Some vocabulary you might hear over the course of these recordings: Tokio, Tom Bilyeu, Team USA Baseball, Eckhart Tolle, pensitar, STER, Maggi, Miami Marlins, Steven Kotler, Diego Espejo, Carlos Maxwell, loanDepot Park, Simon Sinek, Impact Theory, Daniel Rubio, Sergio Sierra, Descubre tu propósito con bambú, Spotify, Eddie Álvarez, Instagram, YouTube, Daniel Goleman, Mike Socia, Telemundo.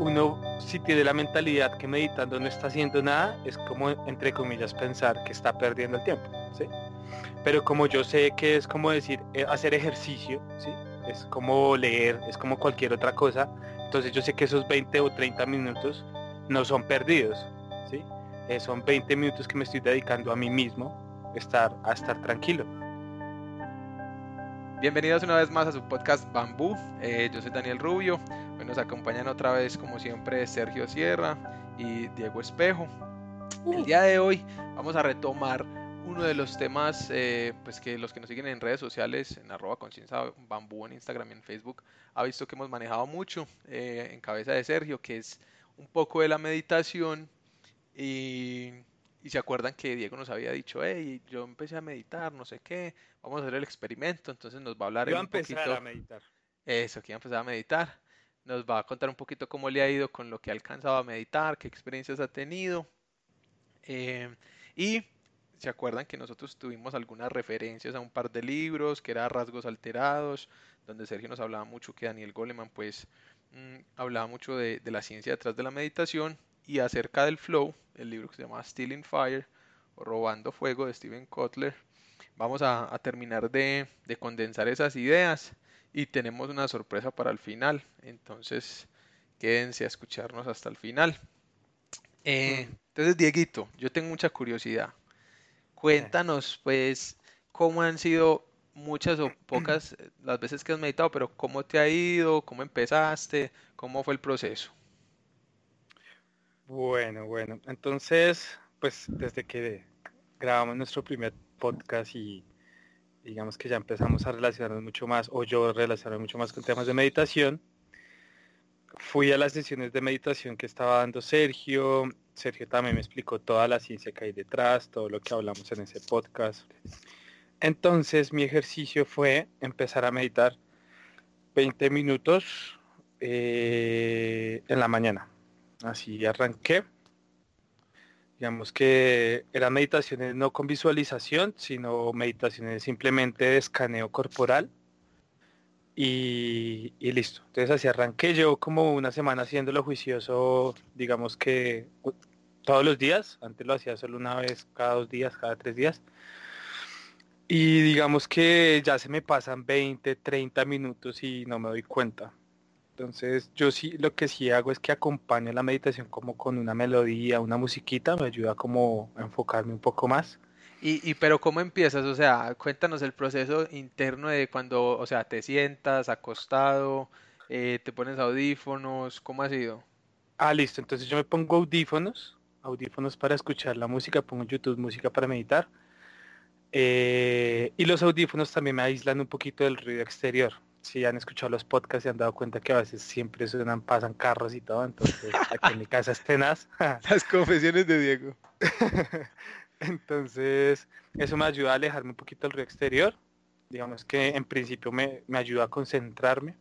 uno, si tiene la mentalidad que meditando no está haciendo nada, es como, entre comillas, pensar que está perdiendo el tiempo, ¿sí? Pero como yo sé que es como decir, hacer ejercicio, ¿sí? Es como leer, es como cualquier otra cosa, entonces yo sé que esos 20 o 30 minutos no son perdidos, ¿sí? Son 20 minutos que me estoy dedicando a mí mismo, a estar tranquilo. Bienvenidos una vez más a su podcast Bambú, yo soy Daniel Rubio. Hoy nos acompañan otra vez, como siempre, Sergio Sierra y Diego Espejo. El día de hoy vamos a retomar uno de los temas pues que los que nos siguen en redes sociales, en @concienciabambú, en Instagram y en Facebook, ha visto que hemos manejado mucho en cabeza de Sergio, que es un poco de la meditación. Y se acuerdan que Diego nos había dicho, hey, yo empecé a meditar, no sé qué, vamos a hacer el experimento, entonces nos va a hablar un poquito. Yo voy a empezar a meditar. Eso, que iba a empezar a meditar. Nos va a contar un poquito cómo le ha ido con lo que ha alcanzado a meditar, qué experiencias ha tenido. Y se acuerdan que nosotros tuvimos algunas referencias a un par de libros, que era Rasgos Alterados, donde Sergio nos hablaba mucho que Daniel Goleman pues hablaba mucho de la ciencia detrás de la meditación. Y acerca del flow, el libro que se llama Stealing Fire o Robando Fuego de Steven Kotler, vamos a terminar de condensar esas ideas y tenemos una sorpresa para el final, entonces quédense a escucharnos hasta el final. Entonces, Dieguito, yo tengo mucha curiosidad, cuéntanos pues cómo han sido muchas o pocas las veces que has meditado, pero cómo te ha ido, cómo empezaste, cómo fue el proceso. Bueno, entonces, pues desde que grabamos nuestro primer podcast y digamos que ya empezamos a relacionarnos mucho más, o yo relacionarme mucho más con temas de meditación, fui a las sesiones de meditación que estaba dando Sergio. Sergio también me explicó toda la ciencia que hay detrás, todo lo que hablamos en ese podcast. Entonces mi ejercicio fue empezar a meditar 20 minutos en la mañana. Así arranqué, digamos que eran meditaciones no con visualización, sino meditaciones simplemente de escaneo corporal y listo. Entonces así arranqué, llevo como una semana haciéndolo juicioso, digamos que todos los días, antes lo hacía solo una vez cada 2 días, cada 3 días. Y digamos que ya se me pasan 20, 30 minutos y no me doy cuenta. Entonces yo sí, lo que sí hago es que acompaño la meditación como con una melodía, una musiquita, me ayuda como a enfocarme un poco más. Y pero ¿cómo empiezas? O sea, cuéntanos el proceso interno de cuando, o sea, te sientas acostado, te pones audífonos, ¿cómo ha sido? Ah, listo, entonces yo me pongo audífonos para escuchar la música, pongo YouTube música para meditar. Y los audífonos también me aíslan un poquito del ruido exterior. Si han escuchado los podcasts y han dado cuenta que a veces siempre suenan, pasan carros y todo, entonces aquí en mi casa es tenaz. Las confesiones de Diego. Entonces eso me ayuda a alejarme un poquito del ruido exterior, digamos que en principio me ayuda a concentrarme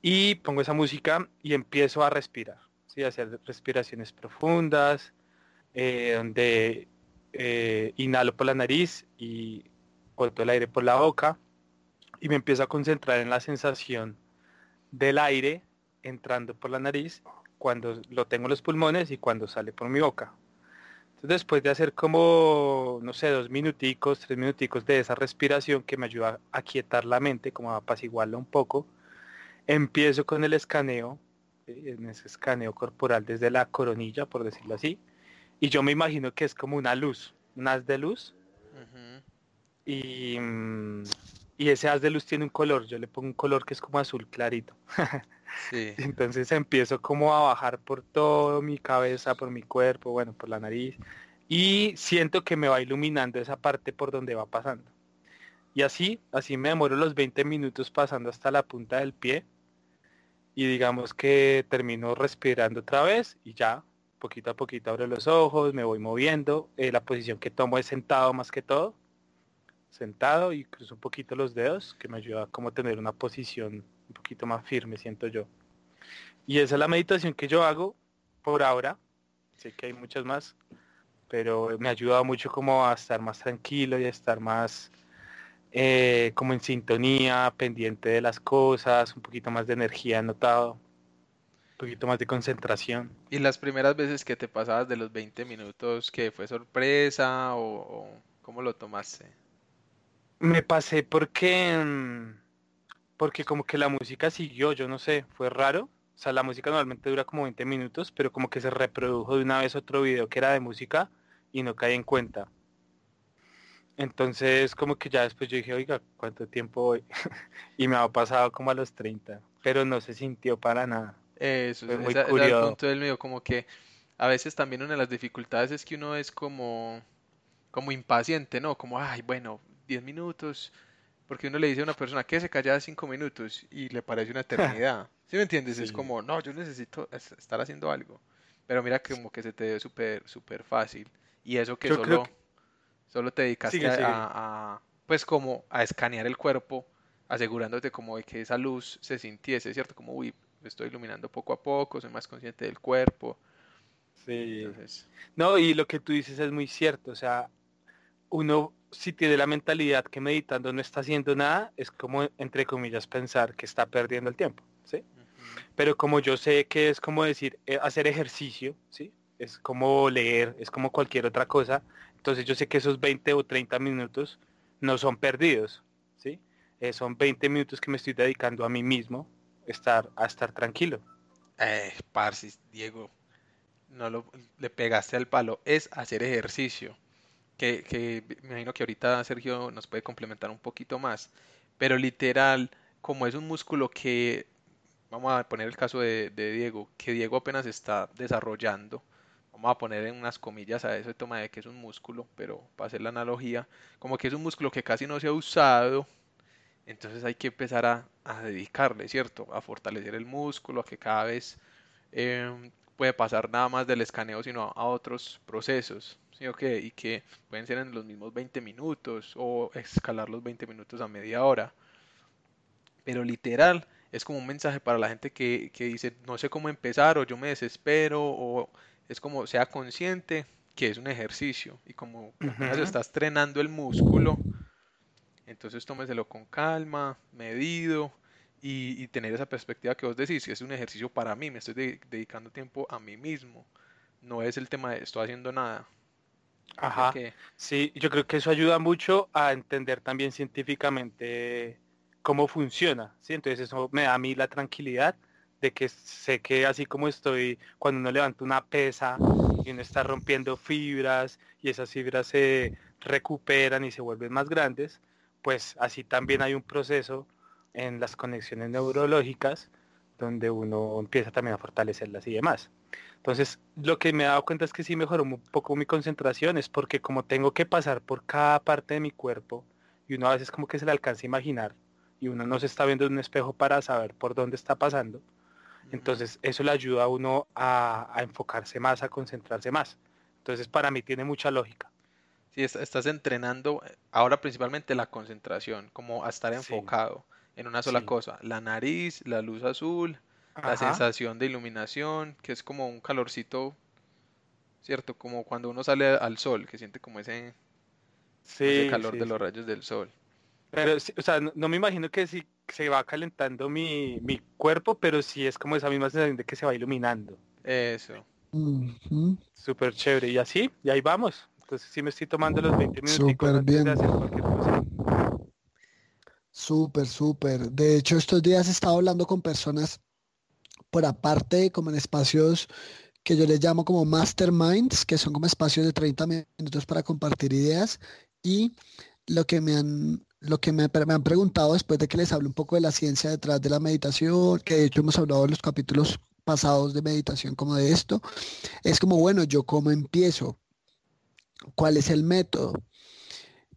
y pongo esa música y empiezo a respirar, ¿sí? A hacer respiraciones profundas, donde inhalo por la nariz y boto el aire por la boca. Y me empiezo a concentrar en la sensación del aire entrando por la nariz cuando lo tengo en los pulmones y cuando sale por mi boca. Entonces después de hacer como, 2 minuticos, 3 minuticos de esa respiración que me ayuda a aquietar la mente, como a apaciguarla un poco, empiezo con el escaneo, ¿sí? En ese escaneo corporal desde la coronilla, por decirlo así. Y yo me imagino que es como una luz, un haz de luz. Uh-huh. Y ese haz de luz tiene un color, yo le pongo un color que es como azul clarito. Sí. Entonces empiezo como a bajar por toda mi cabeza, por mi cuerpo, bueno, por la nariz. Y siento que me va iluminando esa parte por donde va pasando. Y así me demoro los 20 minutos pasando hasta la punta del pie. Y digamos que termino respirando otra vez y ya, poquito a poquito abro los ojos, me voy moviendo. La posición que tomo es sentado más que todo. Sentado y cruzo un poquito los dedos, que me ayuda como a tener una posición un poquito más firme, siento yo. Y esa es la meditación que yo hago por ahora. Sé que hay muchas más, pero me ha ayudado mucho como a estar más tranquilo y a estar más como en sintonía, pendiente de las cosas, un poquito más de energía he notado. poquito más de concentración. ¿Y las primeras veces que te pasabas de los 20 minutos, qué fue sorpresa o cómo lo tomaste? Me pasé porque como que la música siguió, yo no sé, fue raro. O sea, la música normalmente dura como 20 minutos, pero como que se reprodujo de una vez otro video que era de música y no caí en cuenta. Entonces, como que ya después yo dije, oiga, ¿cuánto tiempo voy? Y me ha pasado como a los 30, pero no se sintió para nada. Eso, fue muy curioso. Era el punto del medio, como que a veces también una de las dificultades es que uno es como impaciente, ¿no? Como, ay, bueno, 10 minutos... Porque uno le dice a una persona que se calla 5 minutos y le parece una eternidad. ¿Sí me entiendes? Sí. Es como, no, yo necesito estar haciendo algo. Pero mira que como que se te dio súper súper fácil. Y eso que solo te dedicaste pues como a escanear el cuerpo, asegurándote como de que esa luz se sintiese, ¿cierto? Como, uy, me estoy iluminando poco a poco, soy más consciente del cuerpo. Sí. Entonces... No, y lo que tú dices es muy cierto. O sea, uno... si tiene la mentalidad que meditando no está haciendo nada, es como, entre comillas, pensar que está perdiendo el tiempo, ¿sí? Uh-huh. Pero como yo sé que es como decir, hacer ejercicio, ¿sí? Es como leer, es como cualquier otra cosa, entonces yo sé que esos 20 o 30 minutos no son perdidos, ¿sí? Son 20 minutos que me estoy dedicando a mí mismo a estar tranquilo. Parsis, Diego, le pegaste al palo, es hacer ejercicio. Que me imagino que ahorita Sergio nos puede complementar un poquito más, pero literal, como es un músculo que, vamos a poner el caso de Diego, que Diego apenas está desarrollando, vamos a poner en unas comillas a eso de toma de que es un músculo, pero para hacer la analogía, como que es un músculo que casi no se ha usado, entonces hay que empezar a dedicarle, ¿cierto? A fortalecer el músculo, a que cada vez puede pasar nada más del escaneo, sino a otros procesos. Okay, y que pueden ser en los mismos 20 minutos o escalar los 20 minutos a media hora, pero literal es como un mensaje para la gente que dice no sé cómo empezar o yo me desespero, o es como sea consciente que es un ejercicio y como uh-huh. Estás trenando el músculo, entonces tómeselo con calma, medido y tener esa perspectiva que vos decís, que es un ejercicio para mí, me estoy dedicando tiempo a mí mismo, no es el tema de estoy haciendo nada. Ajá, okay. Sí, yo creo que eso ayuda mucho a entender también científicamente cómo funciona, ¿sí? Entonces eso me da a mí la tranquilidad de que sé que así como estoy, cuando uno levanta una pesa y uno está rompiendo fibras y esas fibras se recuperan y se vuelven más grandes, pues así también hay un proceso en las conexiones neurológicas donde uno empieza también a fortalecerlas y demás. Entonces, lo que me he dado cuenta es que sí mejoró un poco mi concentración, es porque como tengo que pasar por cada parte de mi cuerpo, y uno a veces como que se le alcanza a imaginar, y uno no se está viendo en un espejo para saber por dónde está pasando, entonces eso le ayuda a uno a enfocarse más, a concentrarse más. Entonces, para mí tiene mucha lógica. Sí, estás entrenando ahora principalmente la concentración, como a estar enfocado en una sola cosa, la nariz, la luz azul... La sensación de iluminación, que es como un calorcito, ¿cierto? Como cuando uno sale al sol, que siente como ese calor de los rayos del sol. Pero, o sea, no me imagino que sí se va calentando mi cuerpo, pero sí es como esa misma sensación de que se va iluminando. Eso. Uh-huh. Súper chévere. Y así, y ahí vamos. Entonces sí me estoy tomando los 20 minutos antes bien. De hacer cualquier cosa. Súper, súper. De hecho, estos días he estado hablando con personas... por aparte, como en espacios que yo les llamo como masterminds, que son como espacios de 30 minutos para compartir ideas, y lo que me han preguntado después de que les hablo un poco de la ciencia detrás de la meditación, que de hecho hemos hablado en los capítulos pasados de meditación como de esto, es como, bueno, ¿yo cómo empiezo? ¿Cuál es el método?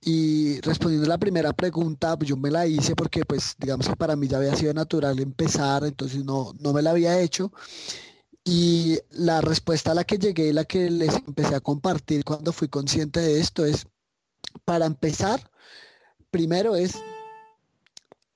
Y respondiendo a la primera pregunta, pues yo me la hice porque, pues, digamos que para mí ya había sido natural empezar, entonces no me la había hecho. Y la respuesta a la que llegué y la que les empecé a compartir cuando fui consciente de esto es, para empezar, primero es,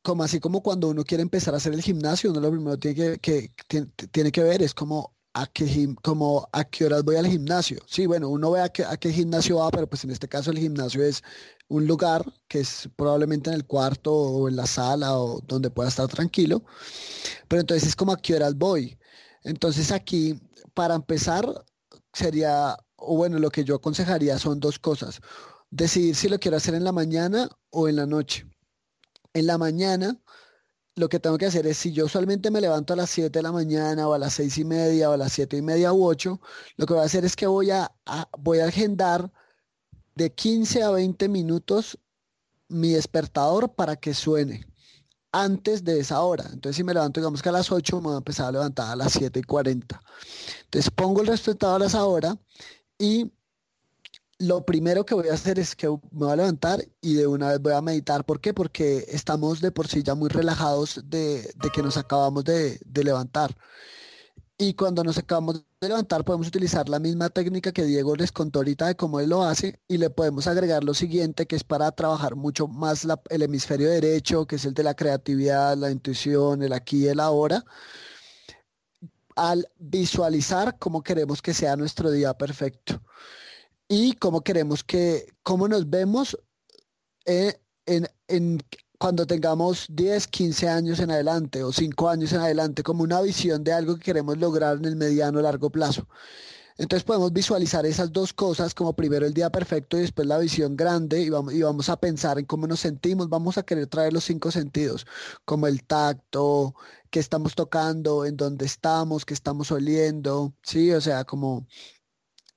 como así como cuando uno quiere empezar a hacer el gimnasio, uno lo primero tiene que ver es como... ¿a qué horas voy al gimnasio? Sí, bueno, uno ve a qué gimnasio va, pero pues en este caso el gimnasio es un lugar que es probablemente en el cuarto o en la sala o donde pueda estar tranquilo, pero entonces es como a qué horas voy. Entonces aquí, para empezar, sería, o bueno, lo que yo aconsejaría son dos cosas. Decidir si lo quiero hacer en la mañana o en la noche. En la mañana, lo que tengo que hacer es, si yo usualmente me levanto a las 7 de la mañana o a las 6 y media o a las 7 y media u 8, lo que voy a hacer es que voy a agendar de 15 a 20 minutos mi despertador para que suene antes de esa hora. Entonces, si me levanto, digamos que a las 8, me voy a empezar a levantar a las 7:40. Entonces, pongo el despertador a esa hora y lo primero que voy a hacer es que me voy a levantar y de una vez voy a meditar. ¿Por qué? Porque estamos de por sí ya muy relajados de que nos acabamos de levantar. Y cuando nos acabamos de levantar podemos utilizar la misma técnica que Diego les contó ahorita de cómo él lo hace, y le podemos agregar lo siguiente, que es para trabajar mucho más el hemisferio derecho, que es el de la creatividad, la intuición, el aquí y el ahora, al visualizar cómo queremos que sea nuestro día perfecto. Y cómo nos vemos cuando tengamos 10, 15 años en adelante o 5 años en adelante, como una visión de algo que queremos lograr en el mediano o largo plazo. Entonces podemos visualizar esas dos cosas, como primero el día perfecto y después la visión grande, y vamos a pensar en cómo nos sentimos. Vamos a querer traer los 5 sentidos, como el tacto, qué estamos tocando, en dónde estamos, qué estamos oliendo, ¿sí? O sea, como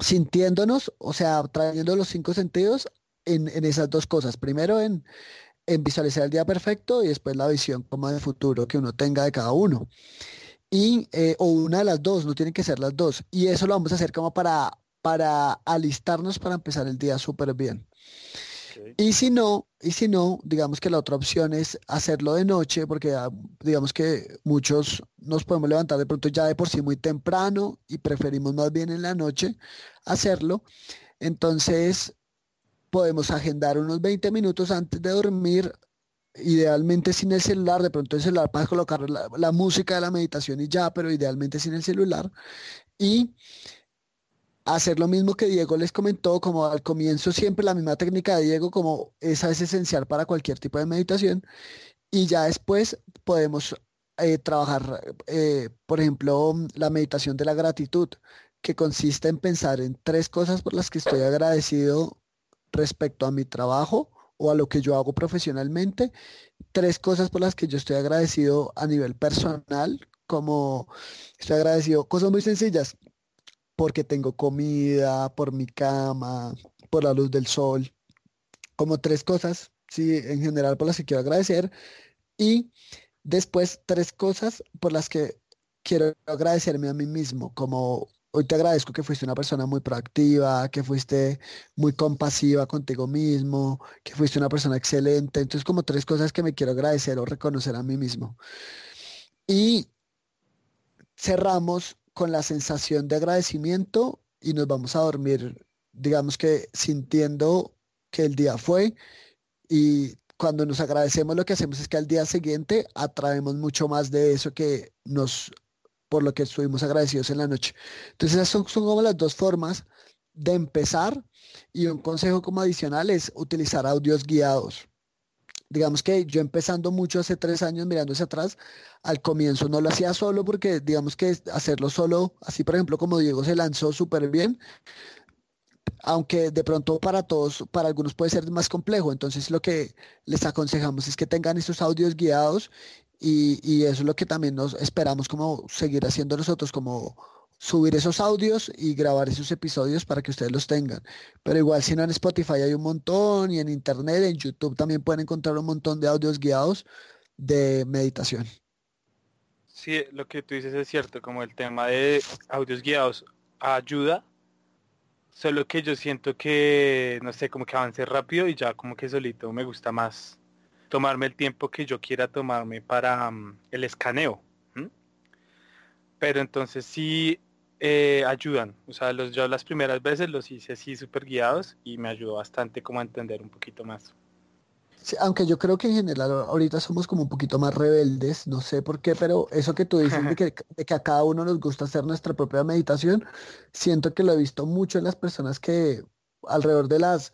sintiéndonos, o sea, trayendo los 5 sentidos en esas dos cosas. Primero en visualizar el día perfecto y después la visión como de futuro que uno tenga de cada uno. Y, o una de las dos, no tienen que ser las dos. Y eso lo vamos a hacer como para alistarnos para empezar el día súper bien. Okay. Y si no, digamos que la otra opción es hacerlo de noche, porque digamos que muchos nos podemos levantar de pronto ya de por sí muy temprano y preferimos más bien en la noche hacerlo. Entonces podemos agendar unos 20 minutos antes de dormir, idealmente sin el celular. De pronto el celular para colocar la música de la meditación y ya, pero idealmente sin el celular, y hacer lo mismo que Diego les comentó, como al comienzo siempre la misma técnica de Diego, como esa es esencial para cualquier tipo de meditación. Y ya después podemos trabajar, por ejemplo, la meditación de la gratitud, que consiste en pensar en 3 cosas por las que estoy agradecido respecto a mi trabajo o a lo que yo hago profesionalmente, 3 cosas por las que yo estoy agradecido a nivel personal, como estoy agradecido, cosas muy sencillas, porque tengo comida, por mi cama, por la luz del sol, como 3 cosas, sí, en general por las que quiero agradecer, y después 3 cosas por las que quiero agradecerme a mí mismo, como hoy te agradezco que fuiste una persona muy proactiva, que fuiste muy compasiva contigo mismo, que fuiste una persona excelente. Entonces, como 3 cosas que me quiero agradecer o reconocer a mí mismo. Y cerramos con la sensación de agradecimiento y nos vamos a dormir, digamos que sintiendo que el día fue, y cuando nos agradecemos lo que hacemos es que al día siguiente atraemos mucho más de eso que por lo que estuvimos agradecidos en la noche. Entonces esas son como las dos formas de empezar, y un consejo como adicional es utilizar audios guiados. Digamos que yo empezando mucho hace 3 años, mirando hacia atrás, al comienzo no lo hacía solo, porque digamos que hacerlo solo, así por ejemplo como Diego se lanzó súper bien, aunque de pronto para algunos puede ser más complejo. Entonces lo que les aconsejamos es que tengan estos audios guiados, y eso es lo que también nos esperamos como seguir haciendo nosotros, como subir esos audios y grabar esos episodios para que ustedes los tengan. Pero igual, si no, en Spotify hay un montón, y en internet, en YouTube también pueden encontrar un montón de audios guiados de meditación. Sí, lo que tú dices es cierto, como el tema de audios guiados ayuda, solo que yo siento que, no sé, como que avance rápido y ya como que solito me gusta más tomarme el tiempo que yo quiera tomarme para el escaneo. Pero entonces sí, ayudan, o sea, yo las primeras veces los hice así súper guiados y me ayudó bastante como a entender un poquito más. Sí, aunque yo creo que en general ahorita somos como un poquito más rebeldes, no sé por qué, pero eso que tú dices de que a cada uno nos gusta hacer nuestra propia meditación, siento que lo he visto mucho en las personas que alrededor de las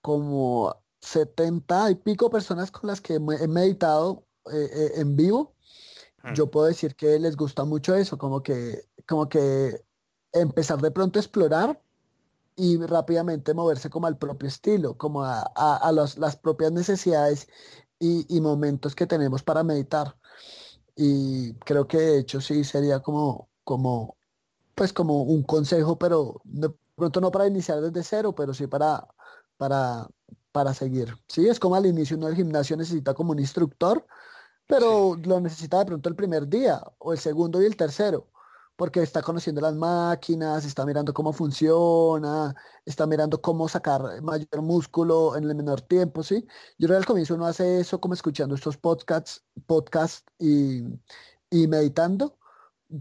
como 70 y pico personas con las que he meditado en vivo, yo puedo decir que les gusta mucho eso, como que empezar de pronto a explorar y rápidamente moverse como al propio estilo, como a las propias necesidades y momentos que tenemos para meditar. Y creo que de hecho sí sería como un consejo, pero de pronto no para iniciar desde cero, pero sí para seguir. Sí, es como al inicio uno del gimnasio necesita como un instructor, pero sí, lo necesita de pronto el primer día, o el segundo y el tercero, porque está conociendo las máquinas, está mirando cómo funciona, está mirando cómo sacar mayor músculo en el menor tiempo, ¿sí? Yo creo que al comienzo uno hace eso como escuchando estos podcasts y meditando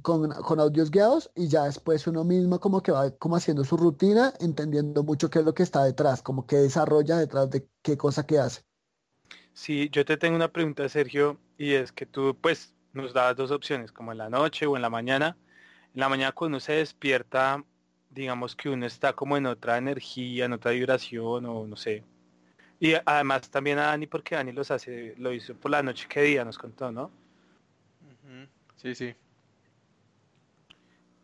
con audios guiados, y ya después uno mismo como que va como haciendo su rutina, entendiendo mucho qué es lo que está detrás, como qué desarrolla detrás de qué cosa que hace. Sí, yo te tengo una pregunta, Sergio, y es que tú pues nos dabas dos opciones, como en la noche o en la mañana. En la mañana cuando uno se despierta, digamos que uno está como en otra energía, en otra vibración, o no sé. Y además también a Dani, porque Dani lo hizo por la noche, ¿qué día nos contó, no? Sí, sí.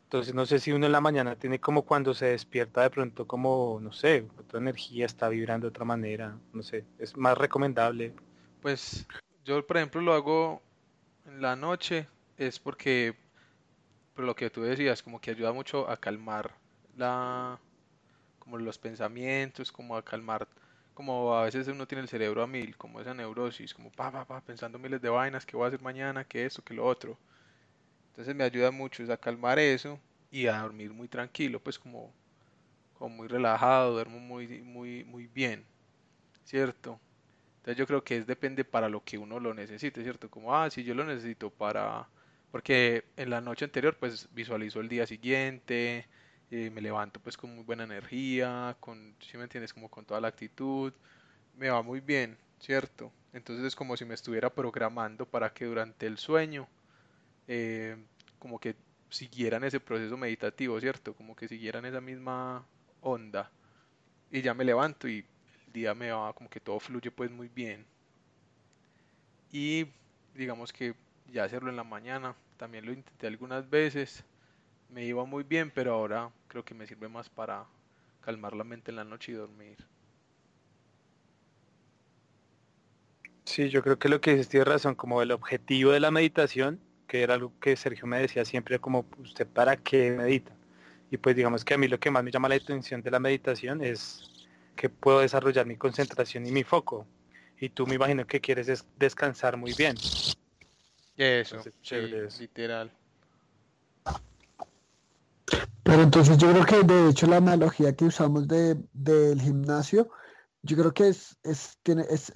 Entonces no sé si uno en la mañana tiene como cuando se despierta de pronto como, no sé, otra energía, está vibrando de otra manera, no sé, es más recomendable. Pues yo por ejemplo lo hago en la noche, es porque... Pero lo que tú decías, como que ayuda mucho a calmar como los pensamientos, como a calmar, como a veces uno tiene el cerebro a mil, como esa neurosis, como pensando miles de vainas, qué voy a hacer mañana, qué esto, qué lo otro. Entonces me ayuda mucho a calmar eso y a dormir muy tranquilo, pues como muy relajado, duermo muy, muy, muy bien, ¿cierto? Entonces yo creo que depende para lo que uno lo necesite, ¿cierto? Como, si yo lo necesito para... Porque en la noche anterior pues visualizo el día siguiente, me levanto pues con muy buena energía, ¿sí me entiendes? Como con toda la actitud, me va muy bien, ¿cierto? Entonces es como si me estuviera programando para que durante el sueño como que siguieran ese proceso meditativo, ¿cierto? Como que siguieran esa misma onda, y ya me levanto y el día me va, como que todo fluye pues muy bien. Y digamos que ya hacerlo en la mañana, también lo intenté algunas veces, me iba muy bien, pero ahora creo que me sirve más para calmar la mente en la noche y dormir. Sí, yo creo que lo que dices tiene razón, como el objetivo de la meditación, que era algo que Sergio me decía siempre, como usted para qué medita, y pues digamos que a mí lo que más me llama la atención de la meditación es que puedo desarrollar mi concentración y mi foco, y tú me imagino que quieres descansar muy bien. Eso, entonces, sí, literal. Pero entonces yo creo que de hecho la analogía que usamos del gimnasio, yo creo que es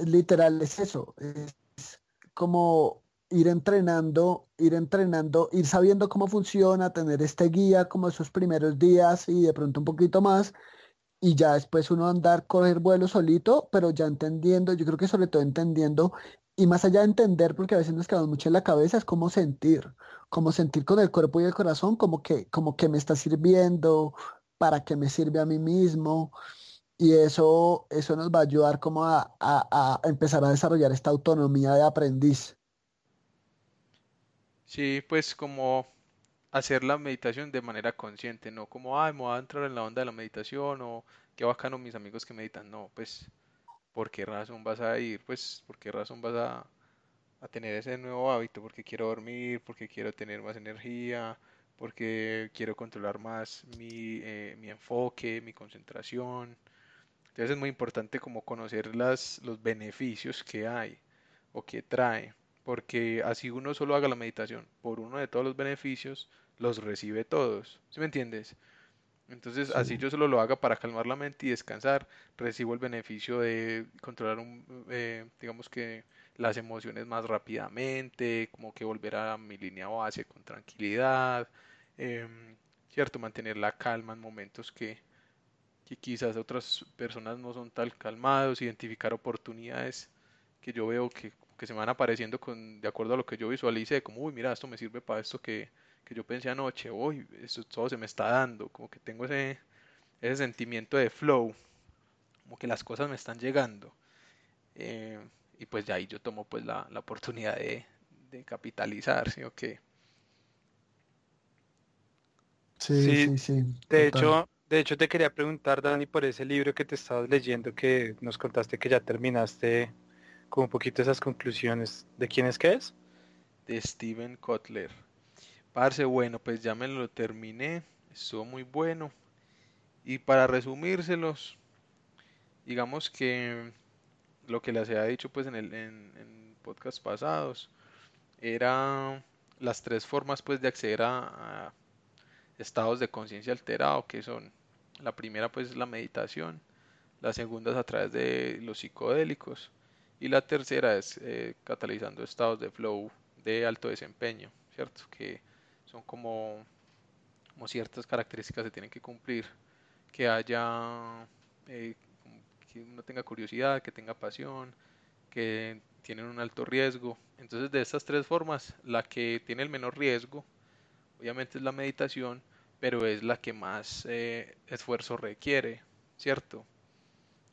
literal, es eso, es como ir entrenando, ir sabiendo cómo funciona, tener este guía como esos primeros días y de pronto un poquito más, y ya después uno andar, coger vuelo solito, pero ya entendiendo, yo creo que sobre todo entendiendo. Y más allá de entender, porque a veces nos quedamos mucho en la cabeza, es cómo sentir con el cuerpo y el corazón, como que me está sirviendo, para qué me sirve a mí mismo, y eso nos va a ayudar como a empezar a desarrollar esta autonomía de aprendiz. Sí, pues como hacer la meditación de manera consciente, no como, me voy a entrar en la onda de la meditación, o qué bacano mis amigos que meditan, no, pues... ¿Por qué razón vas a ir? Pues, ¿por qué razón vas a tener ese nuevo hábito? Porque quiero dormir, porque quiero tener más energía, porque quiero controlar más mi enfoque, mi concentración. Entonces es muy importante como conocer los beneficios que hay o que trae, porque así uno solo haga la meditación por uno de todos los beneficios, los recibe todos, ¿sí me entiendes? Entonces, así yo solo lo haga para calmar la mente y descansar, recibo el beneficio de controlar digamos que las emociones más rápidamente, como que volver a mi línea base con tranquilidad, ¿cierto? Mantener la calma en momentos que quizás otras personas no son tan calmados, identificar oportunidades que yo veo que se me van apareciendo de acuerdo a lo que yo visualice, como, uy, mira, esto me sirve para esto que yo pensé anoche, uy, esto todo se me está dando, como que tengo ese sentimiento de flow, como que las cosas me están llegando, y pues de ahí yo tomo pues la oportunidad de capitalizar, ¿sí o qué? Sí. De hecho, te quería preguntar, Dani, por ese libro que te estabas leyendo, que nos contaste que ya terminaste, con un poquito esas conclusiones. ¿De quién es que es? De Steven Kotler. Parce, bueno, pues ya me lo terminé. Estuvo muy bueno. Y para resumírselos, digamos que lo que les había dicho pues en podcasts pasados era las tres formas pues de acceder a estados de conciencia alterado, que son: la primera pues es la meditación, la segunda es a través de los psicodélicos y la tercera es catalizando estados de flow de alto desempeño, ¿cierto? Que son como ciertas características que tienen que cumplir: que haya que uno tenga curiosidad, que tenga pasión, que tienen un alto riesgo. Entonces, de estas tres formas, la que tiene el menor riesgo obviamente es la meditación, pero es la que más esfuerzo requiere, ¿cierto?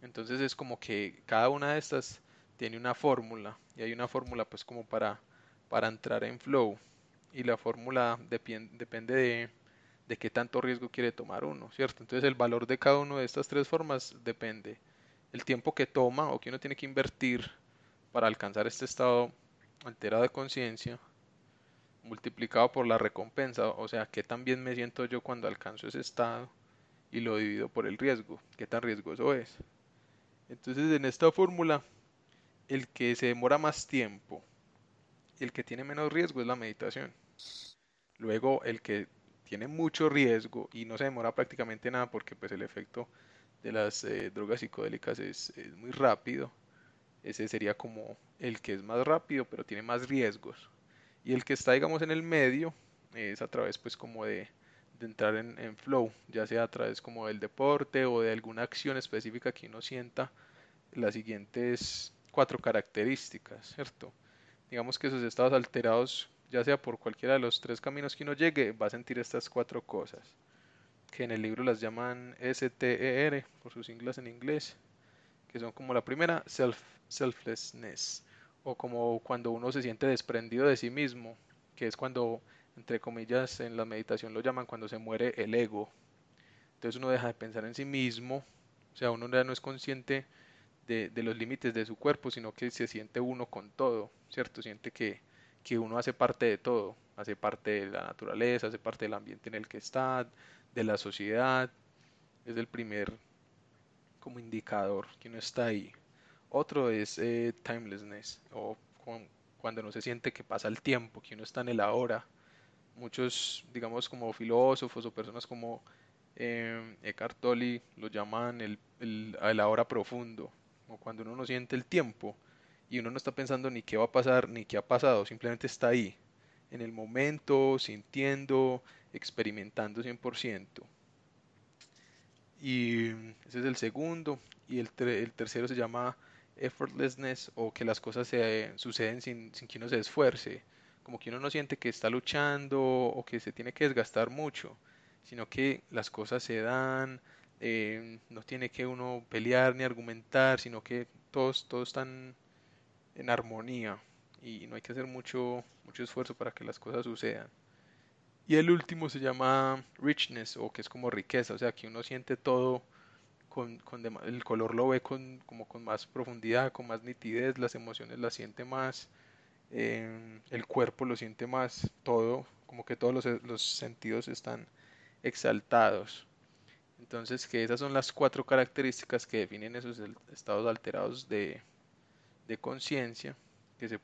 Entonces es como que cada una de estas tiene una fórmula, y hay una fórmula pues como para entrar en flow, y la fórmula depende de qué tanto riesgo quiere tomar uno, ¿cierto? Entonces el valor de cada una de estas tres formas depende el tiempo que toma o que uno tiene que invertir para alcanzar este estado alterado de conciencia, multiplicado por la recompensa, o sea, qué tan bien me siento yo cuando alcanzo ese estado, y lo divido por el riesgo, qué tan riesgoso es. Entonces en esta fórmula, el que se demora más tiempo, el que tiene menos riesgo es la meditación. Luego el que tiene mucho riesgo y no se demora prácticamente nada, porque pues el efecto de las drogas psicodélicas es muy rápido, ese sería como el que es más rápido pero tiene más riesgos. Y el que está, digamos, en el medio es a través pues como de entrar en flow, ya sea a través como del deporte o de alguna acción específica que uno sienta las siguientes 4 características, ¿cierto? Digamos que esos estados alterados, ya sea por cualquiera de los 3 caminos que uno llegue, va a sentir estas 4 cosas, que en el libro las llaman STER, por sus siglas en inglés, que son como la primera, selflessness, o como cuando uno se siente desprendido de sí mismo, que es cuando, entre comillas, en la meditación lo llaman cuando se muere el ego. Entonces uno deja de pensar en sí mismo, o sea, uno ya no es consciente de los límites de su cuerpo, sino que se siente uno con todo, ¿cierto? Siente que uno hace parte de todo, hace parte de la naturaleza, hace parte del ambiente en el que está, de la sociedad. Es el primer como indicador que uno está ahí. Otro es timelessness, o cuando no se siente que pasa el tiempo, que uno está en el ahora. Muchos, digamos, como filósofos o personas como Eckhart Tolle lo llaman el ahora profundo, o cuando uno no siente el tiempo y uno no está pensando ni qué va a pasar ni qué ha pasado, simplemente está ahí, en el momento, sintiendo, experimentando 100%. Y ese es el segundo. Y el tercero se llama effortlessness, o que las cosas se suceden sin que uno se esfuerce, como que uno no siente que está luchando o que se tiene que desgastar mucho, sino que las cosas se dan, no tiene que uno pelear ni argumentar, sino que todos están en armonía y no hay que hacer mucho esfuerzo para que las cosas sucedan. Y el último se llama richness, o que es como riqueza, o sea que uno siente todo con el color lo ve con más profundidad, con más nitidez, las emociones las siente más, el cuerpo lo siente más, todo, como que todos los sentidos están exaltados. Entonces, que esas son las 4 características que definen esos estados alterados de conciencia, que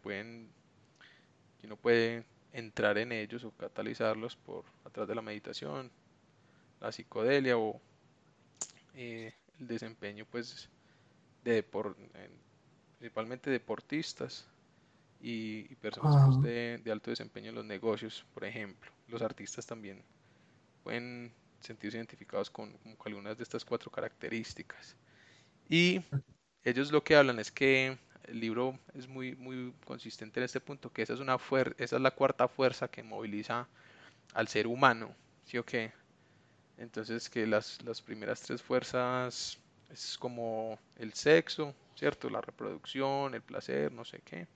uno puede entrar en ellos o catalizarlos a través de la meditación, la psicodelia o el desempeño pues principalmente deportistas y personas pues, de alto desempeño en los negocios, por ejemplo. Los artistas también pueden sentirse identificados con algunas de estas 4 características. Y ellos lo que hablan es que el libro es muy, muy consistente en este punto, que esa es la 4ª fuerza que moviliza al ser humano, ¿sí o qué? Entonces, que las primeras 3 fuerzas es como el sexo, ¿cierto? La reproducción, el placer, no sé qué.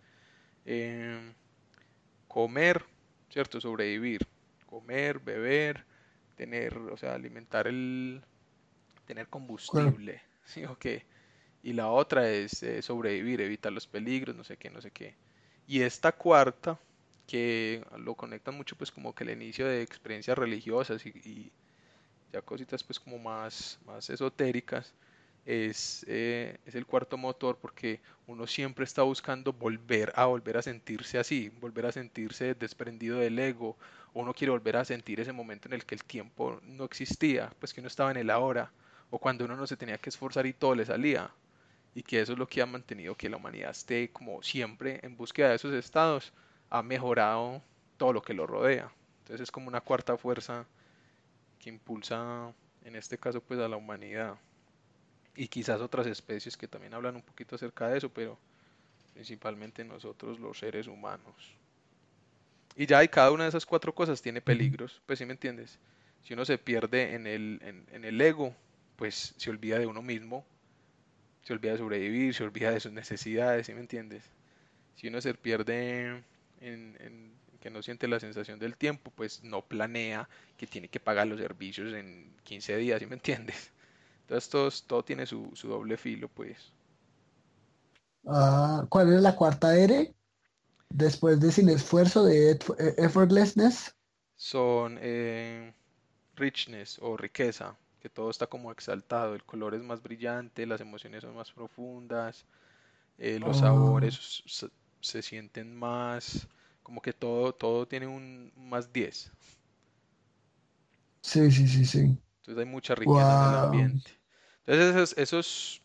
comer, ¿cierto? Sobrevivir, comer, beber, tener, o sea, alimentar el, tener combustible, ¿sí? Okay. Y la otra es sobrevivir, evitar los peligros, no sé qué, no sé qué. Y esta cuarta, que lo conectan mucho pues como que el inicio de experiencias religiosas y ya cositas pues como más esotéricas, es el cuarto motor, porque uno siempre está buscando volver a sentirse así, volver a sentirse desprendido del ego. Uno quiere volver a sentir ese momento en el que el tiempo no existía, pues que uno estaba en el ahora, o cuando uno no se tenía que esforzar y todo le salía, y que eso es lo que ha mantenido que la humanidad esté como siempre en búsqueda de esos estados. Ha mejorado todo lo que lo rodea, entonces es como una cuarta fuerza que impulsa en este caso pues a la humanidad. Y quizás otras especies que también hablan un poquito acerca de eso, pero principalmente nosotros los seres humanos. Y ya, y cada una de esas cuatro cosas tiene peligros, pues, ¿sí me entiendes? Si uno se pierde en el ego, pues se olvida de uno mismo, se olvida de sobrevivir, se olvida de sus necesidades, ¿sí me entiendes? Si uno se pierde en que no siente la sensación del tiempo, pues no planea que tiene que pagar los servicios en 15 días, ¿sí me entiendes? Entonces todo tiene su doble filo, pues. Ah, ¿cuál es la cuarta R? Después de sin esfuerzo, de effortlessness. Son richness o riqueza, que todo está como exaltado, el color es más brillante, las emociones son más profundas, los sabores se sienten más, como que todo tiene un más 10. Sí, sí, sí, sí. Entonces hay mucha riqueza en el ambiente. Entonces esos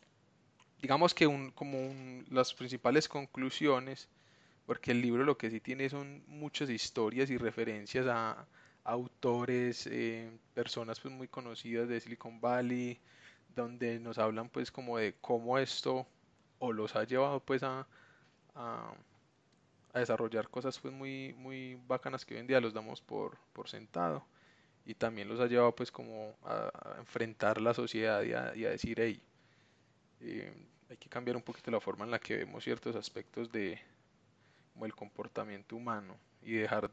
digamos que las principales conclusiones, porque el libro lo que sí tiene son muchas historias y referencias a autores, personas pues muy conocidas de Silicon Valley, donde nos hablan pues como de cómo esto o los ha llevado pues a desarrollar cosas pues muy, muy bacanas que hoy en día los damos por sentado, y también los ha llevado pues como a enfrentar la sociedad y a decir, hey, hay que cambiar un poquito la forma en la que vemos ciertos aspectos de como el comportamiento humano, y dejar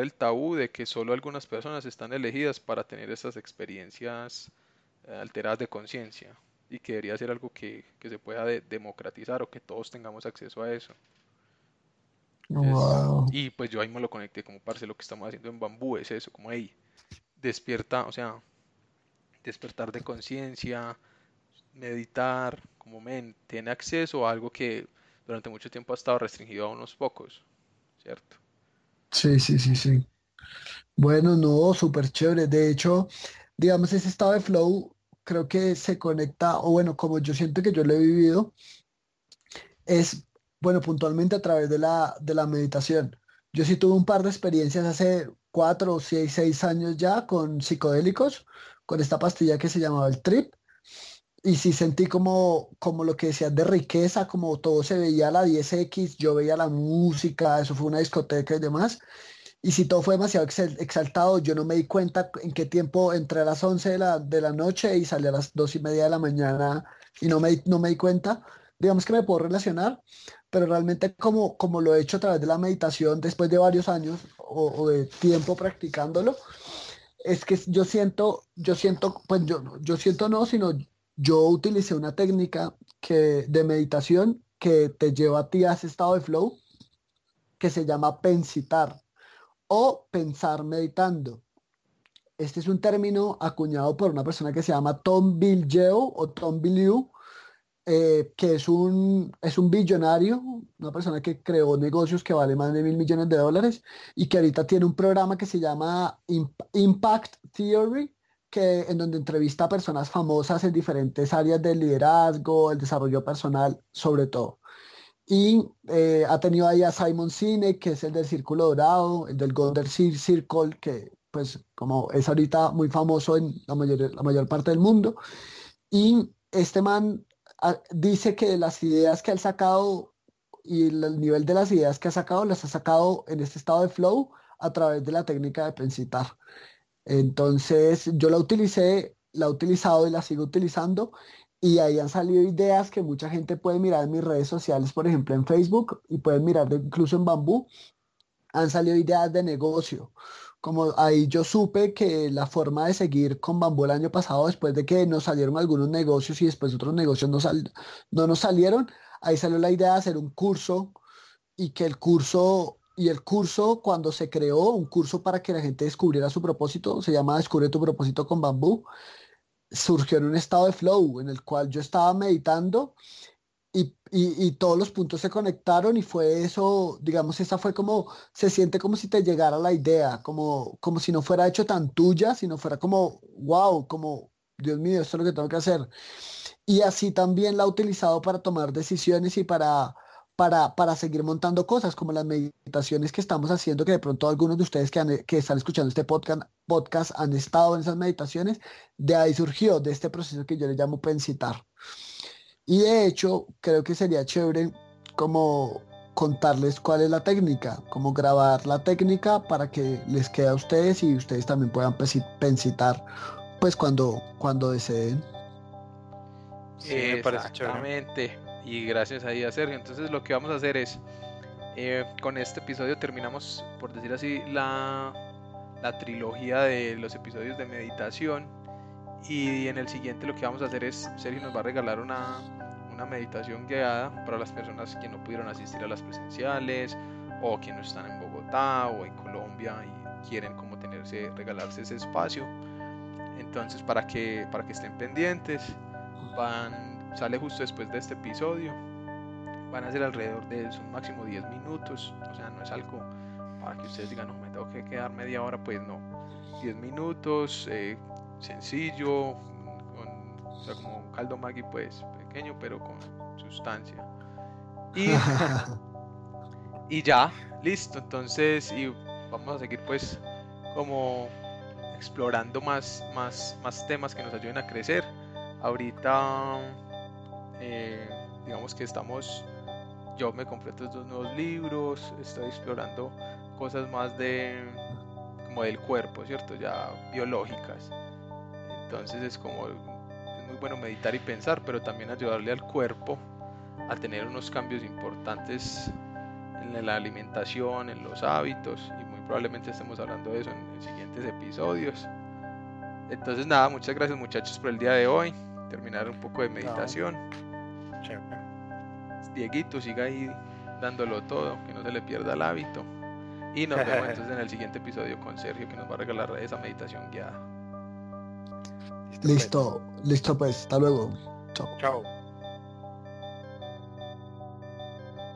el tabú de que solo algunas personas están elegidas para tener estas experiencias alteradas de conciencia, y que debería ser algo que se pueda democratizar o que todos tengamos acceso a eso. Wow. Y pues yo ahí me lo conecté como, parce, lo que estamos haciendo en Bambú es eso, como ahí, despierta, o sea, despertar de conciencia, meditar, como tiene acceso a algo que durante mucho tiempo ha estado restringido a unos pocos, ¿cierto? Sí, sí, sí, sí. Bueno, no, súper chévere. De hecho, digamos, ese estado de flow creo que se conecta, o bueno, como yo siento que yo lo he vivido, es... Bueno, puntualmente a través de la meditación. Yo sí tuve un par de experiencias hace 4 o 6 años ya con psicodélicos, con esta pastilla que se llamaba el Trip, y sí sentí como lo que decías de riqueza, como todo se veía a la 10X, yo veía la música, eso fue una discoteca y demás, y sí todo fue demasiado exaltado, yo no me di cuenta en qué tiempo entré a las 11 de la noche y salí a las 2:30 de la mañana, y no me di cuenta. Digamos que me puedo relacionar, pero realmente como lo he hecho a través de la meditación después de varios años o de tiempo practicándolo, es que yo utilicé una técnica de meditación que te lleva a ti a ese estado de flow que se llama pensitar o pensar meditando. Este es un término acuñado por una persona que se llama Tom Bilyeu o Tom Bilyeu, que es un billonario, una persona que creó negocios que vale más de $1,000 millones y que ahorita tiene un programa que se llama Impact Theory, en donde entrevista a personas famosas en diferentes áreas del liderazgo, el desarrollo personal sobre todo. Y ha tenido ahí a Simon Sinek, que es el del Círculo Dorado, el del Golden Circle, que pues como es ahorita muy famoso en la mayor parte del mundo. Y este man dice que las ideas que ha sacado y el nivel de las ideas que ha sacado las ha sacado en este estado de flow a través de la técnica de pensitar. Entonces yo la utilicé, la he utilizado y la sigo utilizando, Y ahí han salido ideas que mucha gente puede mirar en mis redes sociales, por ejemplo en Facebook, y pueden mirar incluso en Bambú. Han salido ideas de negocio. Como ahí yo supe que la forma de seguir con Bambú el año pasado, después de que nos salieron algunos negocios y después otros negocios no nos salieron, ahí salió la idea de hacer un curso, y que el curso cuando se creó, un curso para que la gente descubriera su propósito, se llama Descubre tu propósito con Bambú, surgió en un estado de flow en el cual yo estaba meditando y todos los puntos se conectaron, y fue eso, digamos, esa fue como, se siente como si te llegara la idea, como si no fuera hecho tan tuya, sino fuera como, wow, como, Dios mío, esto es lo que tengo que hacer. Y así también la he utilizado para tomar decisiones y para seguir montando cosas, como las meditaciones que estamos haciendo, que de pronto algunos de ustedes que están escuchando este podcast han estado en esas meditaciones. De ahí surgió, de este proceso que yo le llamo pensitar. Y de hecho, creo que sería chévere como contarles cuál es la técnica, como grabar la técnica para que les quede a ustedes y ustedes también puedan pensitar, pues cuando deseen. Sí, me parece chévere. Y gracias ahí a Sergio. Entonces lo que vamos a hacer es, con este episodio terminamos, por decir así, la trilogía de los episodios de meditación. Y en el siguiente lo que vamos a hacer es, Sergio nos va a regalar una meditación guiada para las personas que no pudieron asistir a las presenciales, o que no están en Bogotá o en Colombia y quieren como regalarse ese espacio. Entonces para que estén pendientes, sale justo después de este episodio, van a ser alrededor de un máximo 10 minutos, o sea, no es algo para que ustedes digan, no, me tengo que quedar media hora, pues no, 10 minutos, sencillo, o sea, como un caldo Maggi, pues pequeño pero con sustancia, y ya, listo. Entonces, y vamos a seguir pues como explorando más temas que nos ayuden a crecer. Ahorita digamos que yo me compré estos 2 nuevos libros, estoy explorando cosas más como del cuerpo, ¿cierto? Ya biológicas. Entonces es muy bueno meditar y pensar, pero también ayudarle al cuerpo a tener unos cambios importantes en la alimentación, en los hábitos, y muy probablemente estemos hablando de eso en los siguientes episodios. Entonces nada, muchas gracias muchachos por el día de hoy, terminar un poco de meditación. Dieguito, siga ahí dándolo todo, que no se le pierda el hábito, y nos vemos entonces en el siguiente episodio con Sergio, que nos va a regalar esa meditación guiada. Listo, pues. Hasta luego. Chao.